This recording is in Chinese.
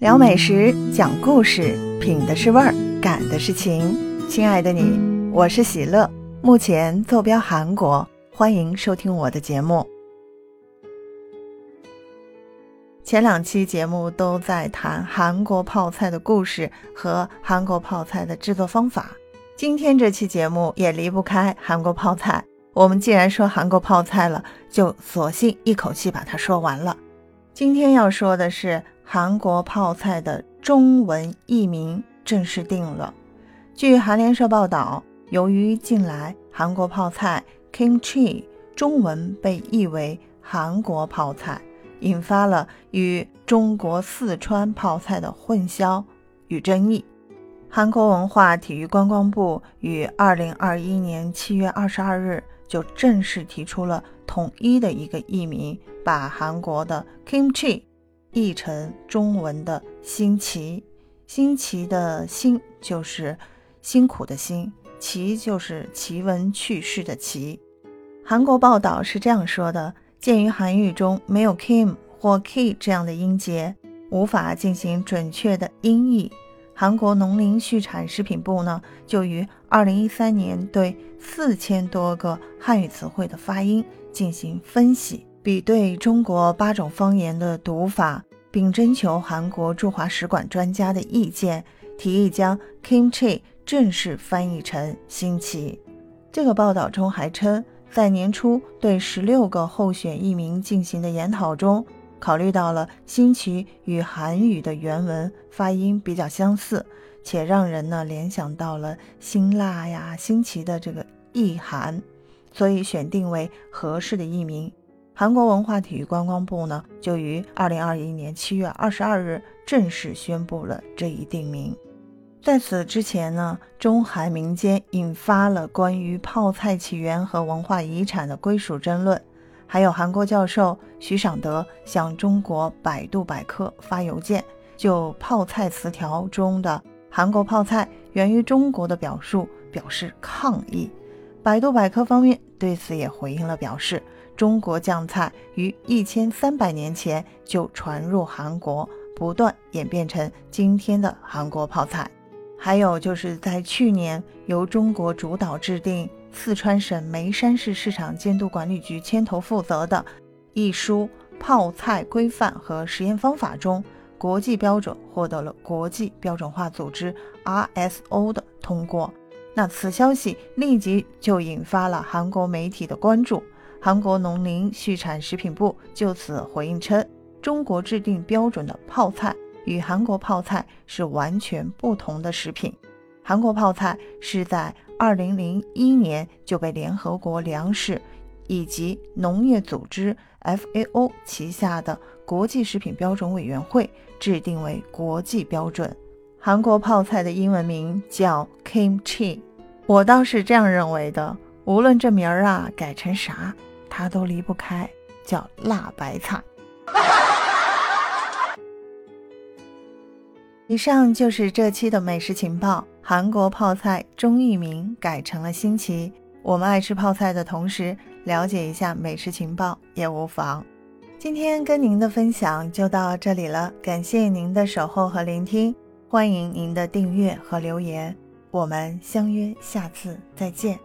聊美食，讲故事，品的是味儿，感的是情。亲爱的你，我是喜乐，目前坐标韩国，欢迎收听我的节目。前两期节目都在谈韩国泡菜的故事和韩国泡菜的制作方法，今天这期节目也离不开韩国泡菜。我们既然说韩国泡菜了，就索性一口气把它说完了。今天要说的是韩国泡菜的中文译名正式定了。据韩联社报道，由于近来韩国泡菜 Kimchi 中文被译为韩国泡菜，引发了与中国四川泡菜的混淆与争议。韩国文化体育观光部于2021年7月22日就正式提出了统一的一个译名，把韩国的 Kimchi译成中文的辛奇。辛奇的辛就是辛苦的辛，奇就是奇闻趣事的奇。韩国报道是这样说的，鉴于韩语中没有 Kim 或 Ki 这样的音节，无法进行准确的音译，韩国农林畜产食品部呢，就于2013年对4000多个汉语词汇的发音进行分析，比对中国8种方言的读法，并征求韩国驻华使馆专家的意见，提议将 Kimchi 正式翻译成辛奇。这个报道中还称，在年初对16个候选译名进行的研讨中，考虑到了辛奇与韩语的原文发音比较相似，且让人呢联想到了辛辣呀、辛奇的这个意涵，所以选定为合适的译名。韩国文化体育观光部呢，就于2021年7月22日正式宣布了这一定名。在此之前呢，中韩民间引发了关于泡菜起源和文化遗产的归属争论，还有韩国教授徐赏德向中国百度百科发邮件，就泡菜词条中的韩国泡菜源于中国的表述表示抗议。百度百科方面对此也回应了，表示中国酱菜于1300年前就传入韩国，不断演变成今天的韩国泡菜。还有就是在去年，由中国主导制定，四川省眉山市市场监督管理局牵头负责的一书《泡菜规范和实验方法》中，国际标准获得了国际标准化组织 ISO 的通过。那此消息立即就引发了韩国媒体的关注。韩国农林畜产食品部就此回应称，中国制定标准的泡菜与韩国泡菜是完全不同的食品。韩国泡菜是在2001年就被联合国粮食以及农业组织 FAO 旗下的国际食品标准委员会制定为国际标准。韩国泡菜的英文名叫 Kimchi， 我倒是这样认为的，无论这名儿啊改成啥，它都离不开叫辣白菜。以上就是这期的美食情报。韩国泡菜中译名改成了辛奇，我们爱吃泡菜的同时了解一下美食情报也无妨。今天跟您的分享就到这里了，感谢您的守候和聆听，欢迎您的订阅和留言，我们相约下次再见。